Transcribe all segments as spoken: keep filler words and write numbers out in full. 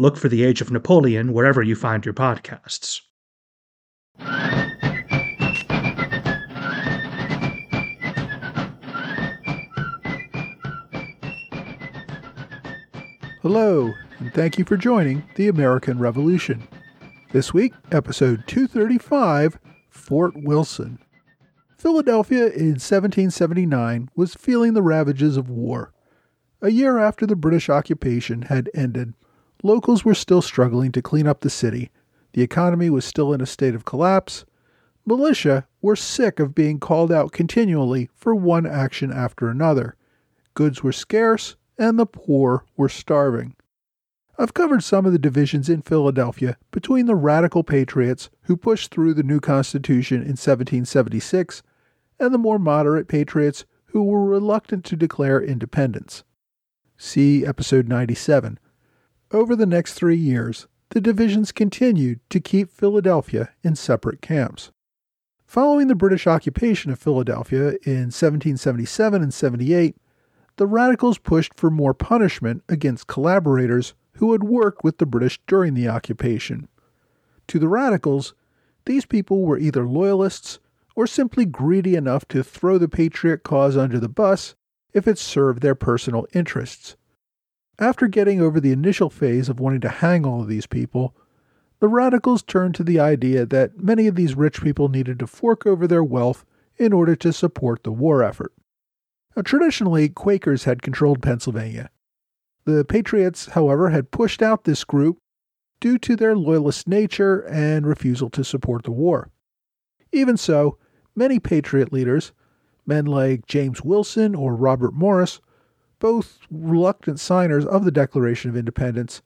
Look for The Age of Napoleon wherever you find your podcasts. Hello, and thank you for joining The American Revolution. This week, episode two thirty-five, Fort Wilson. Philadelphia in seventeen seventy-nine was feeling the ravages of war. A year after the British occupation had ended, locals were still struggling to clean up the city, the economy was still in a state of collapse, militia were sick of being called out continually for one action after another, goods were scarce, and the poor were starving. I've covered some of the divisions in Philadelphia between the radical patriots who pushed through the new Constitution in seventeen seventy-six and the more moderate patriots who were reluctant to declare independence. See episode ninety-seven. Over the next three years, the divisions continued to keep Philadelphia in separate camps. Following the British occupation of Philadelphia in seventeen seventy-seven and seventy-eight, the radicals pushed for more punishment against collaborators who had worked with the British during the occupation. To the radicals, these people were either loyalists or simply greedy enough to throw the patriot cause under the bus if it served their personal interests. After getting over the initial phase of wanting to hang all of these people, the radicals turned to the idea that many of these rich people needed to fork over their wealth in order to support the war effort. Now, traditionally, Quakers had controlled Pennsylvania. The Patriots, however, had pushed out this group due to their loyalist nature and refusal to support the war. Even so, many Patriot leaders, men like James Wilson or Robert Morris, both reluctant signers of the Declaration of Independence,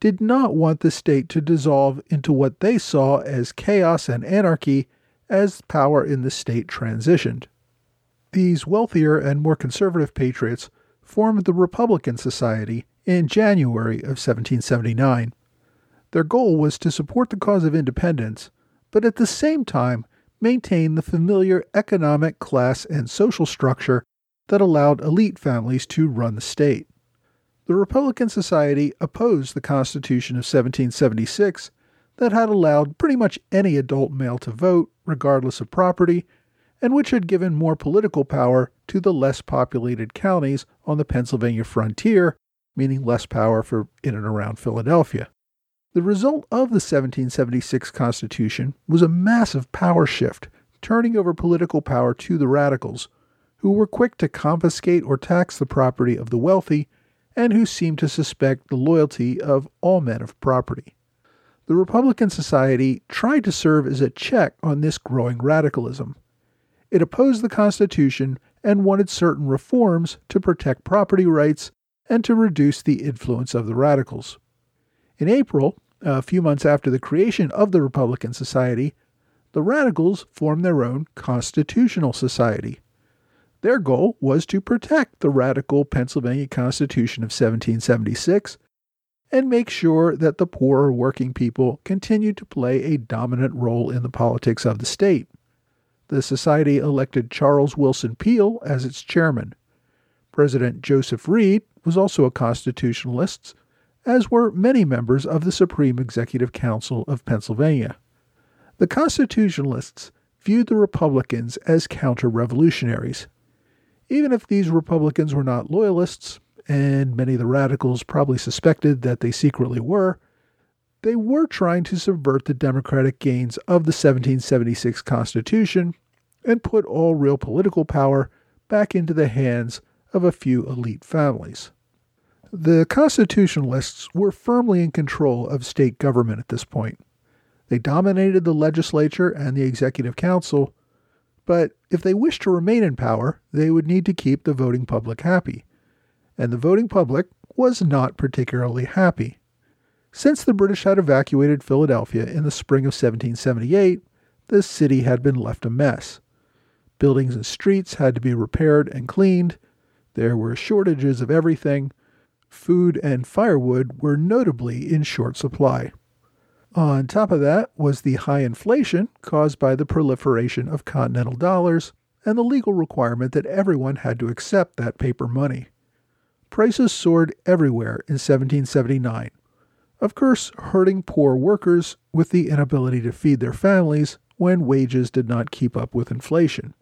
did not want the state to dissolve into what they saw as chaos and anarchy as power in the state transitioned. These wealthier and more conservative patriots formed the Republican Society in January of seventeen seventy-nine. Their goal was to support the cause of independence, but at the same time maintain the familiar economic, class, and social structure that allowed elite families to run the state. The Republican Society opposed the Constitution of seventeen seventy-six that had allowed pretty much any adult male to vote, regardless of property, and which had given more political power to the less populated counties on the Pennsylvania frontier, meaning less power for in and around Philadelphia. The result of the seventeen seventy-six Constitution was a massive power shift, turning over political power to the radicals, who were quick to confiscate or tax the property of the wealthy, and who seemed to suspect the loyalty of all men of property. The Republican Society tried to serve as a check on this growing radicalism. It opposed the Constitution and wanted certain reforms to protect property rights and to reduce the influence of the radicals. In April, a few months after the creation of the Republican Society, the radicals formed their own Constitutional Society. Their goal was to protect the radical Pennsylvania Constitution of seventeen seventy-six and make sure that the poorer working people continued to play a dominant role in the politics of the state. The society elected Charles Wilson Peale as its chairman. President Joseph Reed was also a constitutionalist, as were many members of the Supreme Executive Council of Pennsylvania. The constitutionalists viewed the Republicans as counter-revolutionaries. Even if these Republicans were not loyalists, and many of the radicals probably suspected that they secretly were, they were trying to subvert the democratic gains of the seventeen seventy-six Constitution and put all real political power back into the hands of a few elite families. The Constitutionalists were firmly in control of state government at this point. They dominated the legislature and the executive council, but if they wished to remain in power, they would need to keep the voting public happy. And the voting public was not particularly happy. Since the British had evacuated Philadelphia in the spring of seventeen seventy-eight, the city had been left a mess. Buildings and streets had to be repaired and cleaned. There were shortages of everything. Food and firewood were notably in short supply. On top of that was the high inflation caused by the proliferation of continental dollars and the legal requirement that everyone had to accept that paper money. Prices soared everywhere in seventeen seventy-nine, of course hurting poor workers with the inability to feed their families when wages did not keep up with inflation.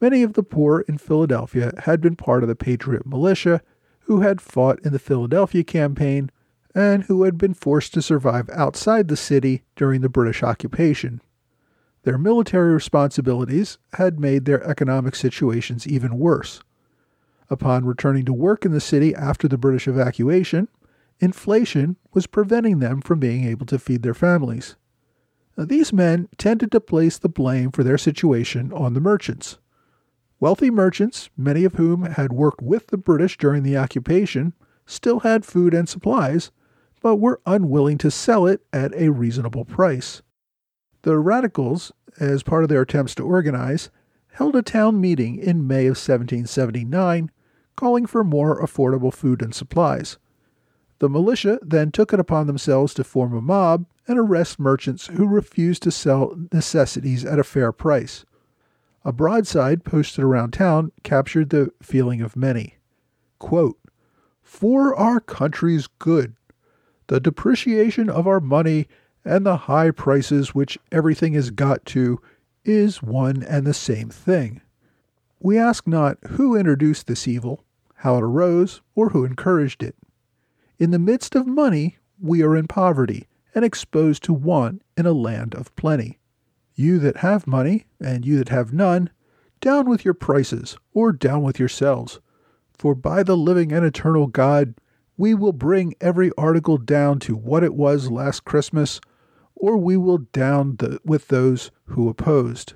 Many of the poor in Philadelphia had been part of the Patriot militia who had fought in the Philadelphia campaign and who had been forced to survive outside the city during the British occupation. Their military responsibilities had made their economic situations even worse. Upon returning to work in the city after the British evacuation, inflation was preventing them from being able to feed their families. Now, these men tended to place the blame for their situation on the merchants. Wealthy merchants, many of whom had worked with the British during the occupation, still had food and supplies, but were unwilling to sell it at a reasonable price. The radicals, as part of their attempts to organize, held a town meeting in May of seventeen seventy-nine, calling for more affordable food and supplies. The militia then took it upon themselves to form a mob and arrest merchants who refused to sell necessities at a fair price. A broadside posted around town captured the feeling of many. Quote, "For our country's good, the depreciation of our money and the high prices which everything has got to is one and the same thing. We ask not who introduced this evil, how it arose, or who encouraged it. In the midst of money, we are in poverty and exposed to want in a land of plenty. You that have money, and you that have none, down with your prices, or down with yourselves. For by the living and eternal God, we will bring every article down to what it was last Christmas, or we will down the, with those who opposed.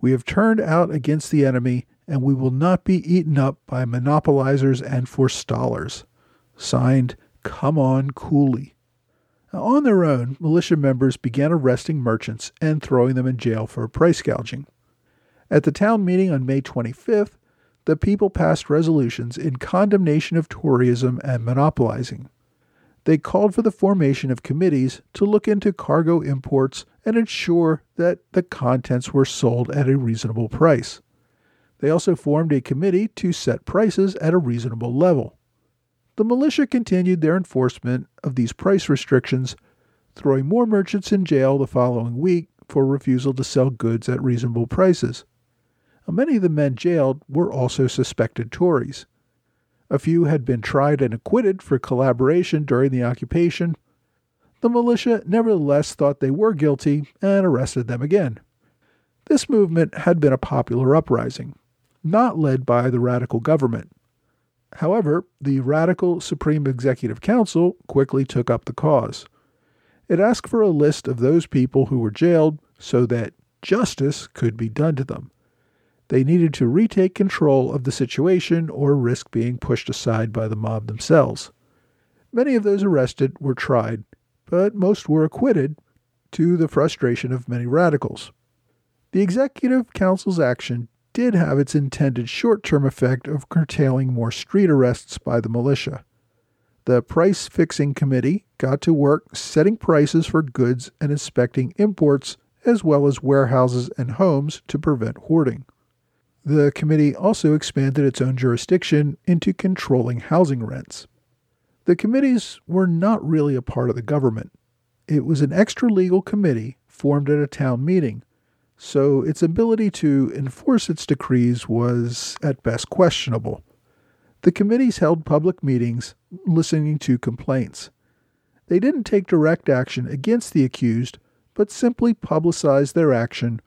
We have turned out against the enemy, and we will not be eaten up by monopolizers and forestallers." Signed, Come On Cooley. Now, on their own, militia members began arresting merchants and throwing them in jail for price gouging. At the town meeting on May twenty-fifth, the people passed resolutions in condemnation of Toryism and monopolizing. They called for the formation of committees to look into cargo imports and ensure that the contents were sold at a reasonable price. They also formed a committee to set prices at a reasonable level. The militia continued their enforcement of these price restrictions, throwing more merchants in jail the following week for refusal to sell goods at reasonable prices. Many of the men jailed were also suspected Tories. A few had been tried and acquitted for collaboration during the occupation. The militia nevertheless thought they were guilty and arrested them again. This movement had been a popular uprising, not led by the radical government. However, the radical Supreme Executive Council quickly took up the cause. It asked for a list of those people who were jailed so that justice could be done to them. They needed to retake control of the situation or risk being pushed aside by the mob themselves. Many of those arrested were tried, but most were acquitted, to the frustration of many radicals. The Executive Council's action did have its intended short-term effect of curtailing more street arrests by the militia. The Price-Fixing Committee got to work setting prices for goods and inspecting imports, as well as warehouses and homes, to prevent hoarding. The committee also expanded its own jurisdiction into controlling housing rents. The committees were not really a part of the government. It was an extra-legal committee formed at a town meeting, so its ability to enforce its decrees was at best questionable. The committees held public meetings, listening to complaints. They didn't take direct action against the accused, but simply publicized their action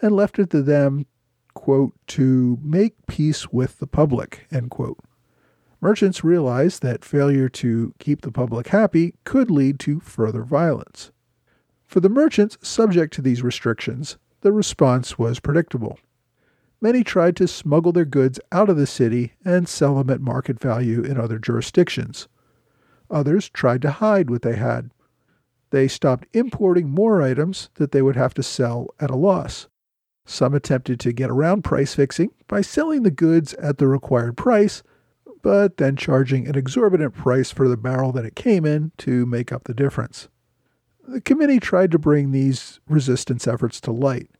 and left it to them, quote, "to make peace with the public," end quote. Merchants realized that failure to keep the public happy could lead to further violence. For the merchants subject to these restrictions, the response was predictable. Many tried to smuggle their goods out of the city and sell them at market value in other jurisdictions. Others tried to hide what they had. They stopped importing more items that they would have to sell at a loss. Some attempted to get around price fixing by selling the goods at the required price, but then charging an exorbitant price for the barrel that it came in to make up the difference. The committee tried to bring these resistance efforts to light.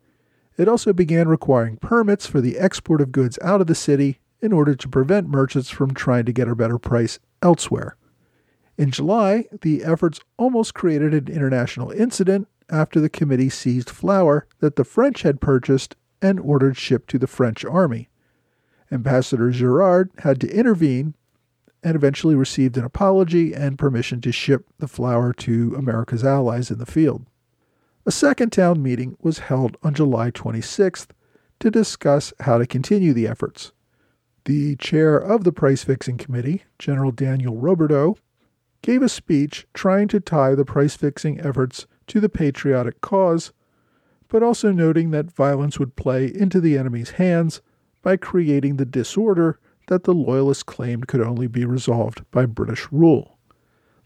It also began requiring permits for the export of goods out of the city in order to prevent merchants from trying to get a better price elsewhere. In July, the efforts almost created an international incident after the committee seized flour that the French had purchased and ordered shipped to the French army. Ambassador Girard had to intervene and eventually received an apology and permission to ship the flour to America's allies in the field. A second town meeting was held on July twenty-sixth to discuss how to continue the efforts. The chair of the price-fixing committee, General Daniel Roberdeau, gave a speech trying to tie the price-fixing efforts to the patriotic cause, but also noting that violence would play into the enemy's hands by creating the disorder that the Loyalists claimed could only be resolved by British rule.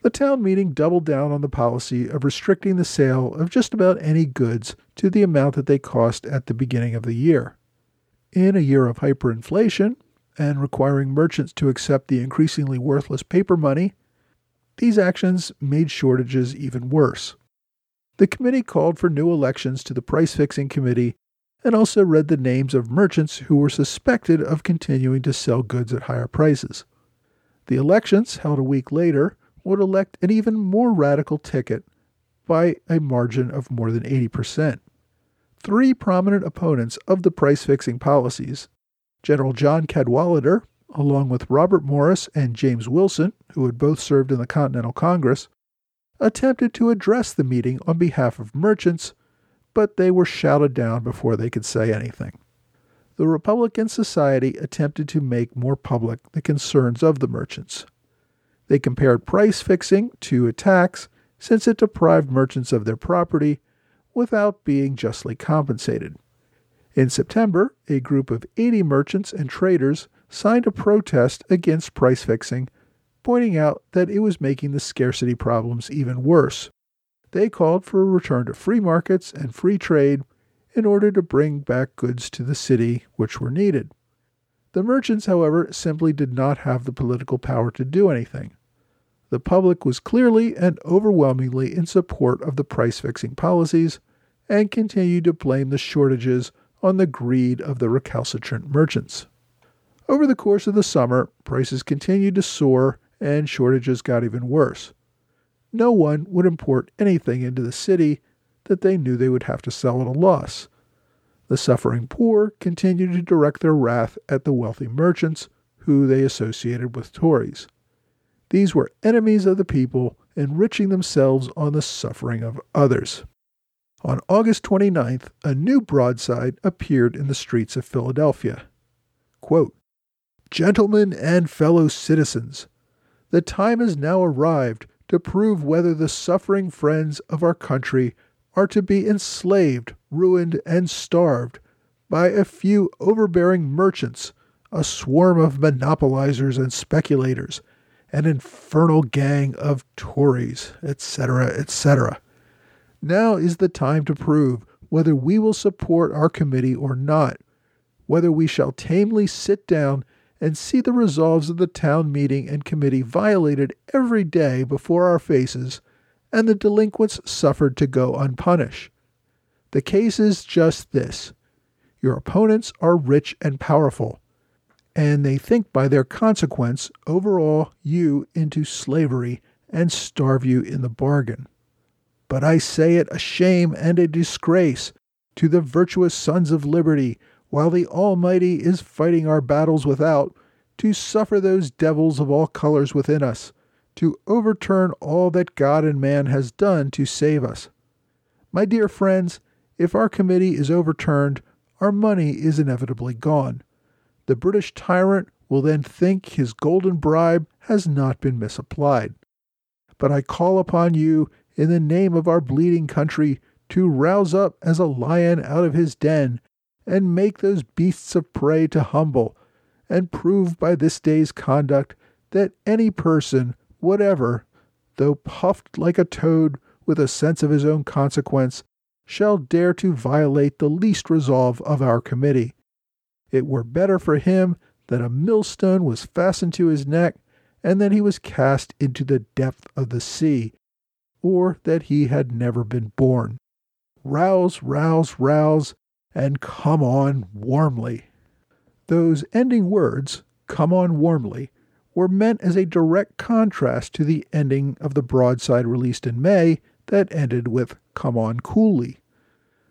The town meeting doubled down on the policy of restricting the sale of just about any goods to the amount that they cost at the beginning of the year. In a year of hyperinflation, and requiring merchants to accept the increasingly worthless paper money, these actions made shortages even worse. The committee called for new elections to the price-fixing committee and also read the names of merchants who were suspected of continuing to sell goods at higher prices. The elections, held a week later, would elect an even more radical ticket by a margin of more than eighty percent. Three prominent opponents of the price-fixing policies, General John Cadwalader, along with Robert Morris and James Wilson, who had both served in the Continental Congress, attempted to address the meeting on behalf of merchants, but they were shouted down before they could say anything. The Republican Society attempted to make more public the concerns of the merchants. They compared price fixing to a tax since it deprived merchants of their property without being justly compensated. In September, a group of eighty merchants and traders signed a protest against price fixing, pointing out that it was making the scarcity problems even worse. They called for a return to free markets and free trade in order to bring back goods to the city which were needed. The merchants, however, simply did not have the political power to do anything. The public was clearly and overwhelmingly in support of the price-fixing policies and continued to blame the shortages on the greed of the recalcitrant merchants. Over the course of the summer, prices continued to soar and shortages got even worse. No one would import anything into the city that they knew they would have to sell at a loss. The suffering poor continued to direct their wrath at the wealthy merchants who they associated with Tories. These were enemies of the people, enriching themselves on the suffering of others. On August twenty-ninth, a new broadside appeared in the streets of Philadelphia. Quote, "Gentlemen and fellow citizens, the time has now arrived to prove whether the suffering friends of our country are to be enslaved, ruined, and starved by a few overbearing merchants, a swarm of monopolizers and speculators, an infernal gang of Tories, et cetera, et cetera. Now is the time to prove whether we will support our committee or not, whether we shall tamely sit down and see the resolves of the town meeting and committee violated every day before our faces, and the delinquents suffered to go unpunished. The case is just this. Your opponents are rich and powerful, and they think by their consequence overawe you into slavery and starve you in the bargain. But I say it a shame and a disgrace to the virtuous sons of liberty, while the Almighty is fighting our battles without, to suffer those devils of all colors within us, to overturn all that God and man has done to save us. My dear friends, if our committee is overturned, our money is inevitably gone. The British tyrant will then think his golden bribe has not been misapplied. But I call upon you, in the name of our bleeding country, to rouse up as a lion out of his den, and make those beasts of prey to humble, and prove by this day's conduct that any person, whatever, though puffed like a toad with a sense of his own consequence, shall dare to violate the least resolve of our committee. It were better for him that a millstone was fastened to his neck, and that he was cast into the depth of the sea, or that he had never been born. Rouse, rouse, rouse, and come on warmly. Those ending words, come on warmly, were meant as a direct contrast to the ending of the broadside released in May that ended with come on coolly.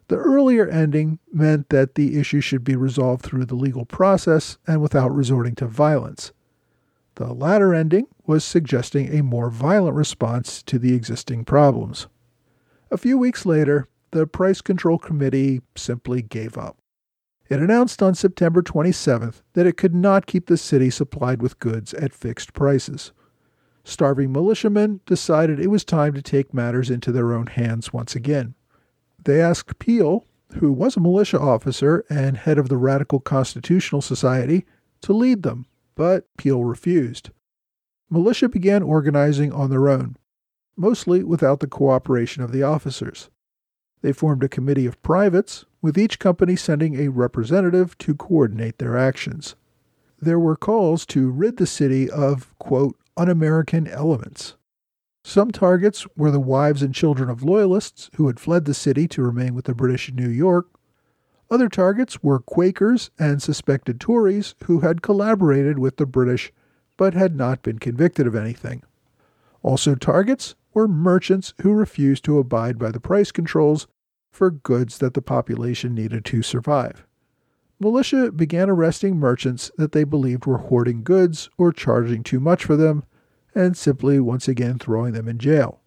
The earlier ending meant that the issue should be resolved through the legal process and without resorting to violence. The latter ending was suggesting a more violent response to the existing problems. A few weeks later, the Price Control Committee simply gave up. It announced on September twenty-seventh that it could not keep the city supplied with goods at fixed prices. Starving militiamen decided it was time to take matters into their own hands once again. They asked Peale, who was a militia officer and head of the Radical Constitutional Society, to lead them, but Peale refused. Militia began organizing on their own, mostly without the cooperation of the officers. They formed a committee of privates, with each company sending a representative to coordinate their actions. There were calls to rid the city of, quote, un-American elements. Some targets were the wives and children of loyalists who had fled the city to remain with the British in New York. Other targets were Quakers and suspected Tories who had collaborated with the British but had not been convicted of anything. Also targets were merchants who refused to abide by the price controls for goods that the population needed to survive. Militia began arresting merchants that they believed were hoarding goods or charging too much for them, and simply once again throwing them in jail.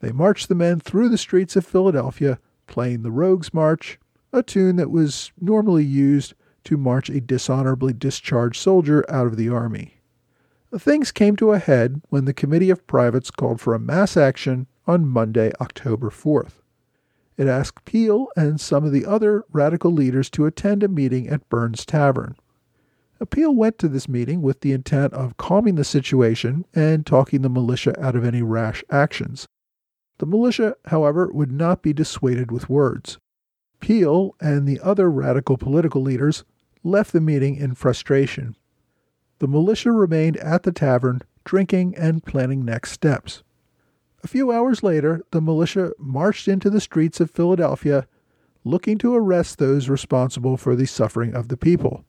They marched the men through the streets of Philadelphia, playing the Rogues' March, a tune that was normally used to march a dishonorably discharged soldier out of the army. Things came to a head when the Committee of Privates called for a mass action on Monday, October fourth. It asked Peale and some of the other radical leaders to attend a meeting at Burns Tavern. Peale went to this meeting with the intent of calming the situation and talking the militia out of any rash actions. The militia, however, would not be dissuaded with words. Peale and the other radical political leaders left the meeting in frustration. The militia remained at the tavern, drinking and planning next steps. A few hours later, the militia marched into the streets of Philadelphia, looking to arrest those responsible for the suffering of the people.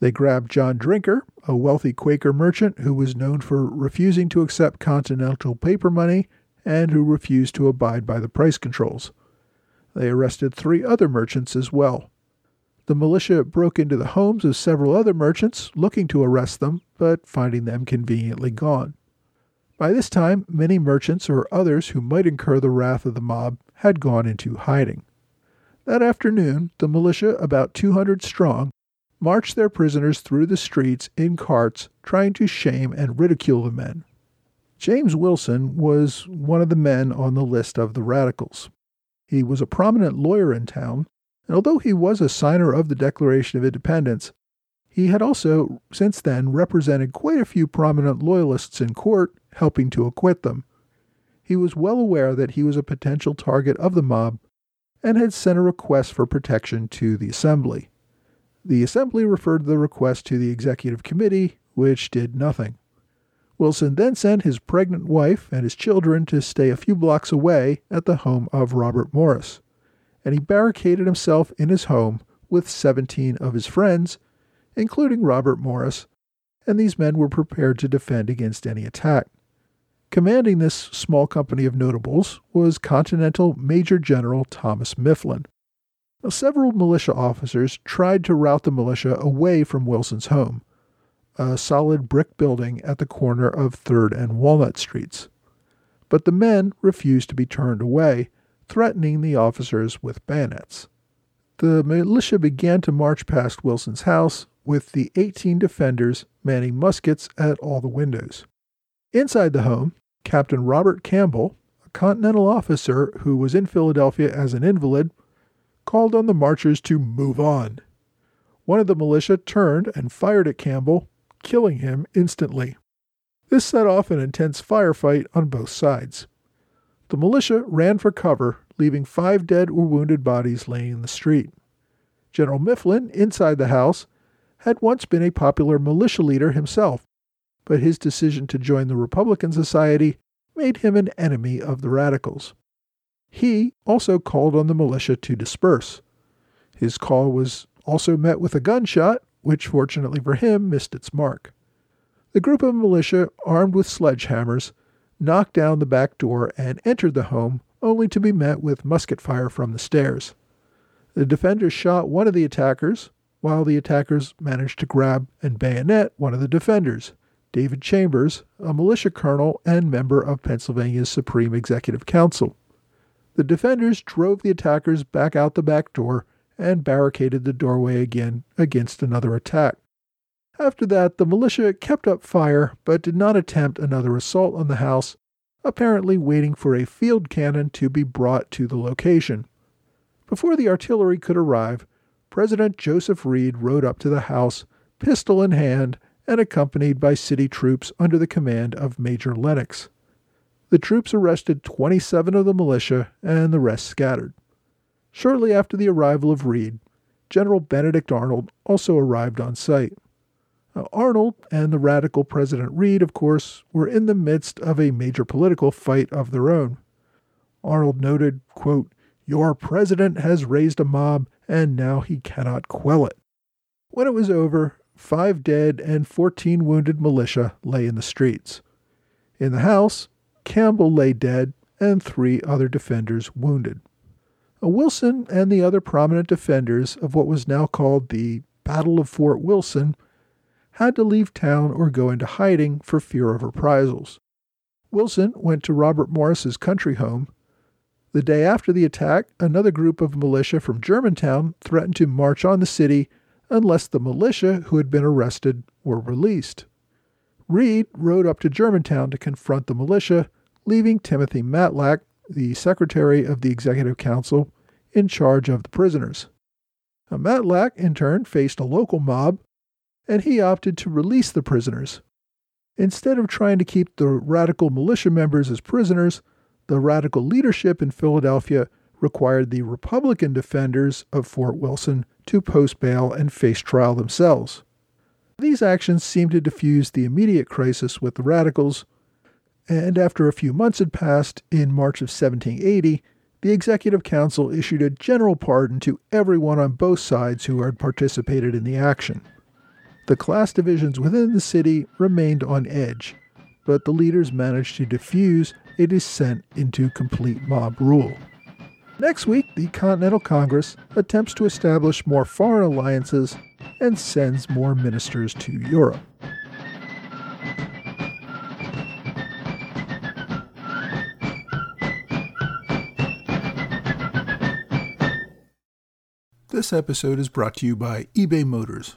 They grabbed John Drinker, a wealthy Quaker merchant who was known for refusing to accept Continental paper money and who refused to abide by the price controls. They arrested three other merchants as well. The militia broke into the homes of several other merchants looking to arrest them, but finding them conveniently gone. By this time, many merchants or others who might incur the wrath of the mob had gone into hiding. That afternoon, the militia, about two hundred strong, marched their prisoners through the streets in carts, trying to shame and ridicule the men. James Wilson was one of the men on the list of the radicals. He was a prominent lawyer in town, and although he was a signer of the Declaration of Independence, he had also since then represented quite a few prominent loyalists in court, helping to acquit them. He was well aware that he was a potential target of the mob and had sent a request for protection to the Assembly. The Assembly referred the request to the Executive Committee, which did nothing. Wilson then sent his pregnant wife and his children to stay a few blocks away at the home of Robert Morris, and he barricaded himself in his home with seventeen of his friends, including Robert Morris, and these men were prepared to defend against any attack. Commanding this small company of notables was Continental Major General Thomas Mifflin. Now, several militia officers tried to rout the militia away from Wilson's home, a solid brick building at the corner of third and Walnut Streets. But the men refused to be turned away, threatening the officers with bayonets. The militia began to march past Wilson's house, with the eighteen defenders manning muskets at all the windows. Inside the home, Captain Robert Campbell, a Continental officer who was in Philadelphia as an invalid, called on the marchers to move on. One of the militia turned and fired at Campbell, killing him instantly. This set off an intense firefight on both sides. The militia ran for cover, leaving five dead or wounded bodies laying in the street. General Mifflin, inside the house, had once been a popular militia leader himself, but his decision to join the Republican Society made him an enemy of the radicals. He also called on the militia to disperse. His call was also met with a gunshot, which fortunately for him missed its mark. The group of militia, armed with sledgehammers, knocked down the back door and entered the home, only to be met with musket fire from the stairs. The defenders shot one of the attackers, while the attackers managed to grab and bayonet one of the defenders, David Chambers, a militia colonel and member of Pennsylvania's Supreme Executive Council. The defenders drove the attackers back out the back door and barricaded the doorway again against another attack. After that, the militia kept up fire but did not attempt another assault on the house, apparently waiting for a field cannon to be brought to the location. Before the artillery could arrive, President Joseph Reed rode up to the house, pistol in hand, and accompanied by city troops under the command of Major Lennox. The troops arrested twenty-seven of the militia, and the rest scattered. Shortly after the arrival of Reed, General Benedict Arnold also arrived on site. Now, Arnold and the radical President Reed, of course, were in the midst of a major political fight of their own. Arnold noted, quote, "Your president has raised a mob, and now he cannot quell it." When it was over, five dead and fourteen wounded militia lay in the streets. In the house, Campbell lay dead and three other defenders wounded. Wilson and the other prominent defenders of what was now called the Battle of Fort Wilson had to leave town or go into hiding for fear of reprisals. Wilson went to Robert Morris's country home. The day after the attack, another group of militia from Germantown threatened to march on the city unless the militia who had been arrested were released. Reed rode up to Germantown to confront the militia, leaving Timothy Matlack, the secretary of the Executive Council, in charge of the prisoners. Now, Matlack, in turn, faced a local mob, and he opted to release the prisoners. Instead of trying to keep the radical militia members as prisoners, the radical leadership in Philadelphia required the Republican defenders of Fort Wilson to post bail and face trial themselves. These actions seemed to diffuse the immediate crisis with the radicals, and after a few months had passed, in March of seventeen eighty, the Executive Council issued a general pardon to everyone on both sides who had participated in the action. The class divisions within the city remained on edge, but the leaders managed to diffuse a descent into complete mob rule. Next week, the Continental Congress attempts to establish more foreign alliances and sends more ministers to Europe. This episode is brought to you by eBay Motors.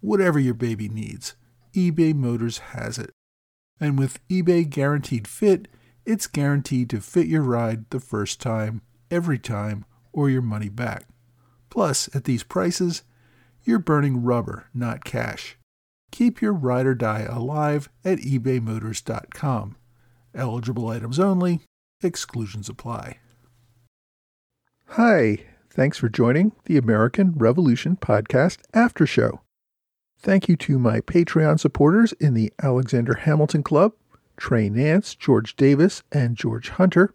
whatever your baby needs, eBay Motors has it. And with eBay Guaranteed Fit, it's guaranteed to fit your ride the first time, every time, or your money back. Plus, at these prices, you're burning rubber, not cash. Keep your ride or die alive at ebay motors dot com. Eligible items only. Exclusions apply. Hi, thanks for joining the American Revolution Podcast After Show. Thank you to my Patreon supporters in the Alexander Hamilton Club, Trey Nance, George Davis, and George Hunter.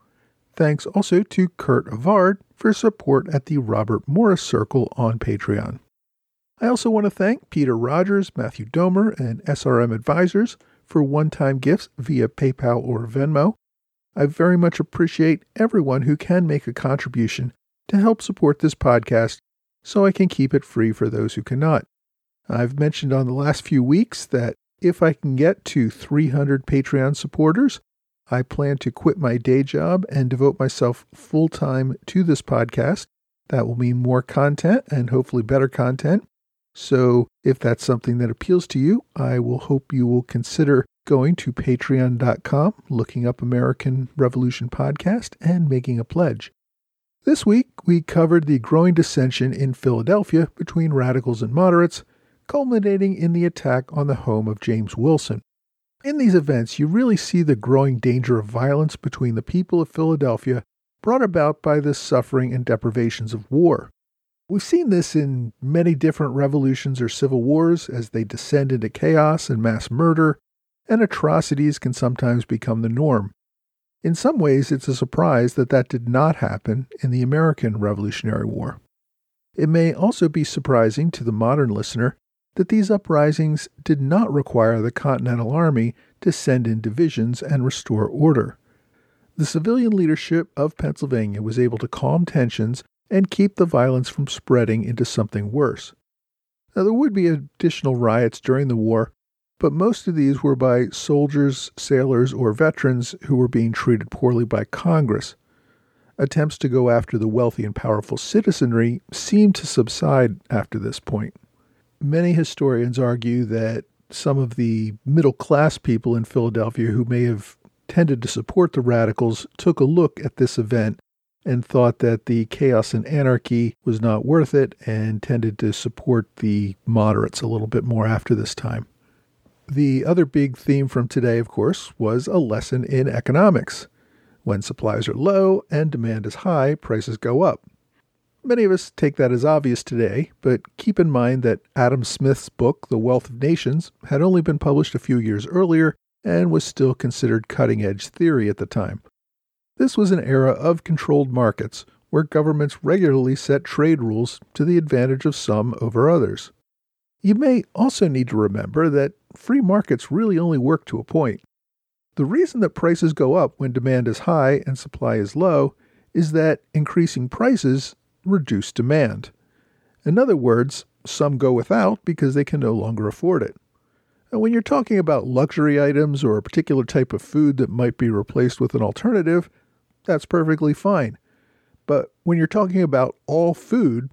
Thanks also to Kurt Avard for support at the Robert Morris Circle on Patreon. I also want to thank Peter Rogers, Matthew Domer, and S R M Advisors for one-time gifts via PayPal or Venmo. I very much appreciate everyone who can make a contribution to help support this podcast so I can keep it free for those who cannot. I've mentioned on the last few weeks that if I can get to three hundred Patreon supporters, I plan to quit my day job and devote myself full-time to this podcast. That will mean more content and hopefully better content. So if that's something that appeals to you, I will hope you will consider going to patreon dot com, looking up American Revolution Podcast, and making a pledge. This week, we covered the growing dissension in Philadelphia between radicals and moderates, culminating in the attack on the home of James Wilson. In these events, you really see the growing danger of violence between the people of Philadelphia brought about by the suffering and deprivations of war. We've seen this in many different revolutions or civil wars as they descend into chaos and mass murder, and atrocities can sometimes become the norm. In some ways, it's a surprise that that did not happen in the American Revolutionary War. It may also be surprising to the modern listener that these uprisings did not require the Continental Army to send in divisions and restore order. The civilian leadership of Pennsylvania was able to calm tensions and keep the violence from spreading into something worse. Now, there would be additional riots during the war, but most of these were by soldiers, sailors, or veterans who were being treated poorly by Congress. Attempts to go after the wealthy and powerful citizenry seemed to subside after this point. Many historians argue that some of the middle-class people in Philadelphia who may have tended to support the radicals took a look at this event and thought that the chaos and anarchy was not worth it and tended to support the moderates a little bit more after this time. The other big theme from today, of course, was a lesson in economics. When supplies are low and demand is high, prices go up. Many of us take that as obvious today, but keep in mind that Adam Smith's book, The Wealth of Nations, had only been published a few years earlier and was still considered cutting-edge theory at the time. This was an era of controlled markets, where governments regularly set trade rules to the advantage of some over others. You may also need to remember that free markets really only work to a point. The reason that prices go up when demand is high and supply is low is that increasing prices reduce demand. In other words, some go without because they can no longer afford it. And when you're talking about luxury items or a particular type of food that might be replaced with an alternative, that's perfectly fine. But when you're talking about all food,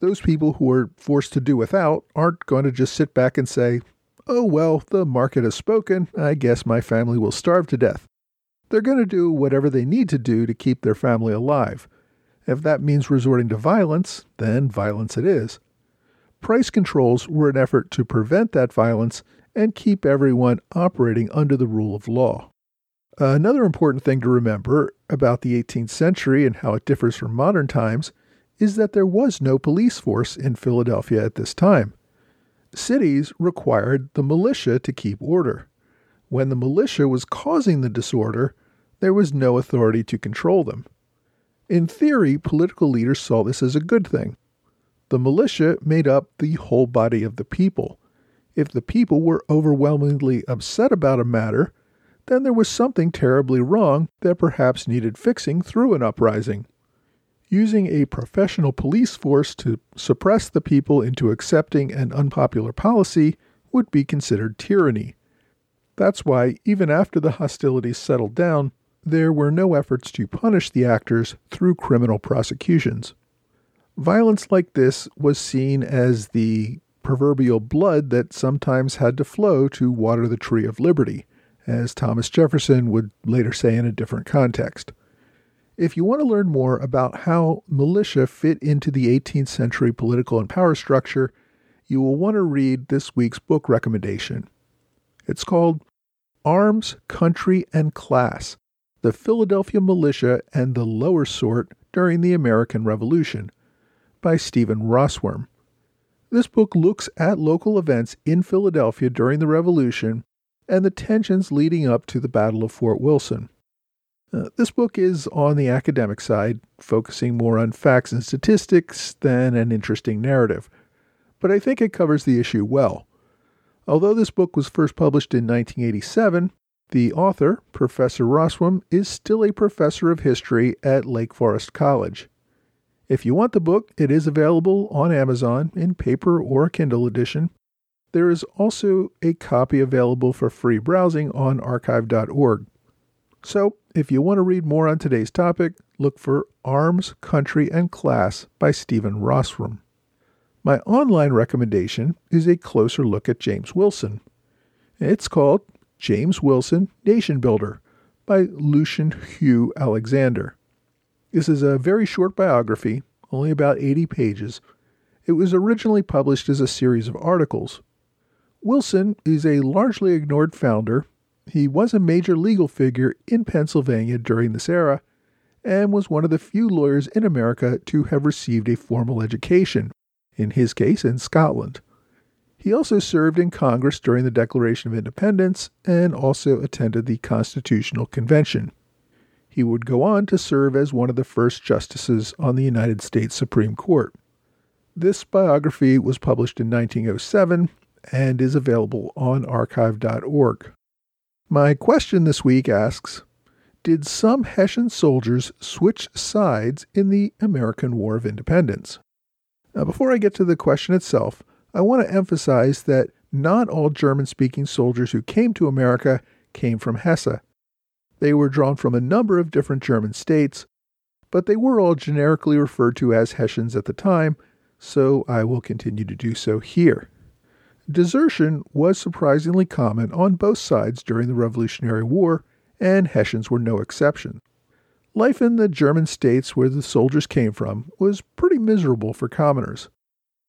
those people who are forced to do without aren't going to just sit back and say, oh, well, the market has spoken. I guess my family will starve to death. They're going to do whatever they need to do to keep their family alive. If that means resorting to violence, then violence it is. Price controls were an effort to prevent that violence and keep everyone operating under the rule of law. Another important thing to remember about the eighteenth century and how it differs from modern times is that there was no police force in Philadelphia at this time. Cities required the militia to keep order. When the militia was causing the disorder, there was no authority to control them. In theory, political leaders saw this as a good thing. The militia made up the whole body of the people. If the people were overwhelmingly upset about a matter, then there was something terribly wrong that perhaps needed fixing through an uprising. Using a professional police force to suppress the people into accepting an unpopular policy would be considered tyranny. That's why, even after the hostilities settled down, there were no efforts to punish the actors through criminal prosecutions. Violence like this was seen as the proverbial blood that sometimes had to flow to water the tree of liberty, as Thomas Jefferson would later say in a different context. If you want to learn more about how militia fit into the eighteenth century political and power structure, you will want to read this week's book recommendation. It's called Arms, Country, and Class: The Philadelphia Militia and the Lower Sort During the American Revolution, by Steven Roswurm. This book looks at local events in Philadelphia during the Revolution and the tensions leading up to the Battle of Fort Wilson. Uh, this book is on the academic side, focusing more on facts and statistics than an interesting narrative, but I think it covers the issue well. Although this book was first published in nineteen eighty-seven, the author, Professor Roswurm, is still a professor of history at Lake Forest College. If you want the book, it is available on Amazon in paper or Kindle edition, There is also a copy available for free browsing on archive dot org. So, if you want to read more on today's topic, look for Arms, Country, and Class by Steven Roswurm. My online recommendation is a closer look at James Wilson. It's called James Wilson, Nation Builder by Lucien Hugh Alexander. This is a very short biography, only about eighty pages. It was originally published as a series of articles. Wilson is a largely ignored founder. He was a major legal figure in Pennsylvania during this era and was one of the few lawyers in America to have received a formal education, in his case in Scotland. He also served in Congress during the Declaration of Independence and also attended the Constitutional Convention. He would go on to serve as one of the first justices on the United States Supreme Court. This biography was published in nineteen oh seven and is available on archive dot org. My question this week asks, did some Hessian soldiers switch sides in the American War of Independence? Now, before I get to the question itself, I want to emphasize that not all German-speaking soldiers who came to America came from Hesse. They were drawn from a number of different German states, but they were all generically referred to as Hessians at the time, so I will continue to do so here. Desertion was surprisingly common on both sides during the Revolutionary War, and Hessians were no exception. Life in the German states where the soldiers came from was pretty miserable for commoners.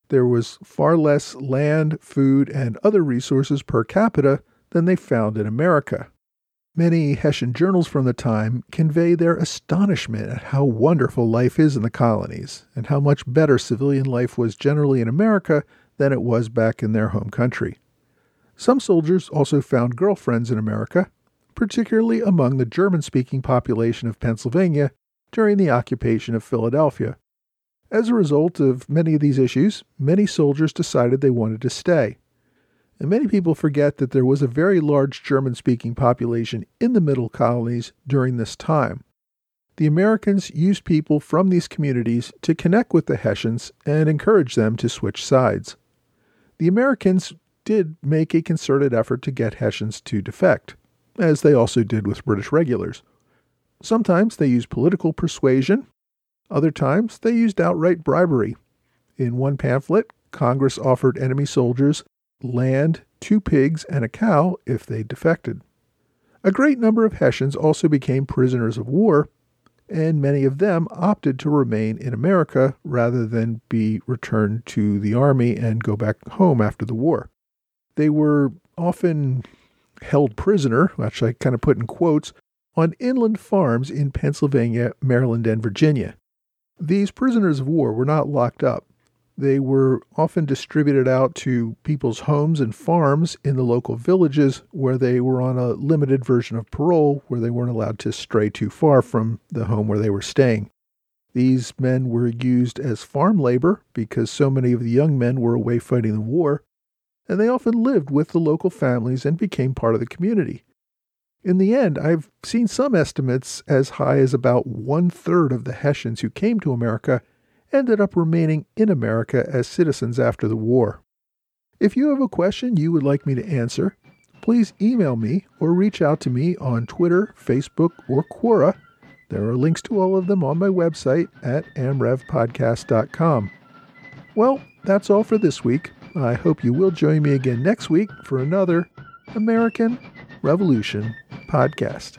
There was far less land, food, and other resources per capita than they found in America. Many Hessian journals from the time convey their astonishment at how wonderful life is in the colonies and how much better civilian life was generally in America than it was back in their home country. Some soldiers also found girlfriends in America, particularly among the German-speaking population of Pennsylvania during the occupation of Philadelphia. As a result of many of these issues, many soldiers decided they wanted to stay. And many people forget that there was a very large German-speaking population in the middle colonies during this time. The Americans used people from these communities to connect with the Hessians and encourage them to switch sides. The Americans did make a concerted effort to get Hessians to defect, as they also did with British regulars. Sometimes they used political persuasion. Other times, they used outright bribery. In one pamphlet, Congress offered enemy soldiers land, two pigs, and a cow if they defected. A great number of Hessians also became prisoners of war, and many of them opted to remain in America rather than be returned to the army and go back home after the war. They were often held prisoner, which I kind of put in quotes, on inland farms in Pennsylvania, Maryland, and Virginia. These prisoners of war were not locked up. They were often distributed out to people's homes and farms in the local villages where they were on a limited version of parole, where they weren't allowed to stray too far from the home where they were staying. These men were used as farm labor because so many of the young men were away fighting the war, and they often lived with the local families and became part of the community. In the end, I've seen some estimates as high as about one-third of the Hessians who came to America ended up remaining in America as citizens after the war. If you have a question you would like me to answer, please email me or reach out to me on Twitter, Facebook, or Quora. There are links to all of them on my website at amrevpodcast dot com. Well, that's all for this week. I hope you will join me again next week for another American Revolution podcast.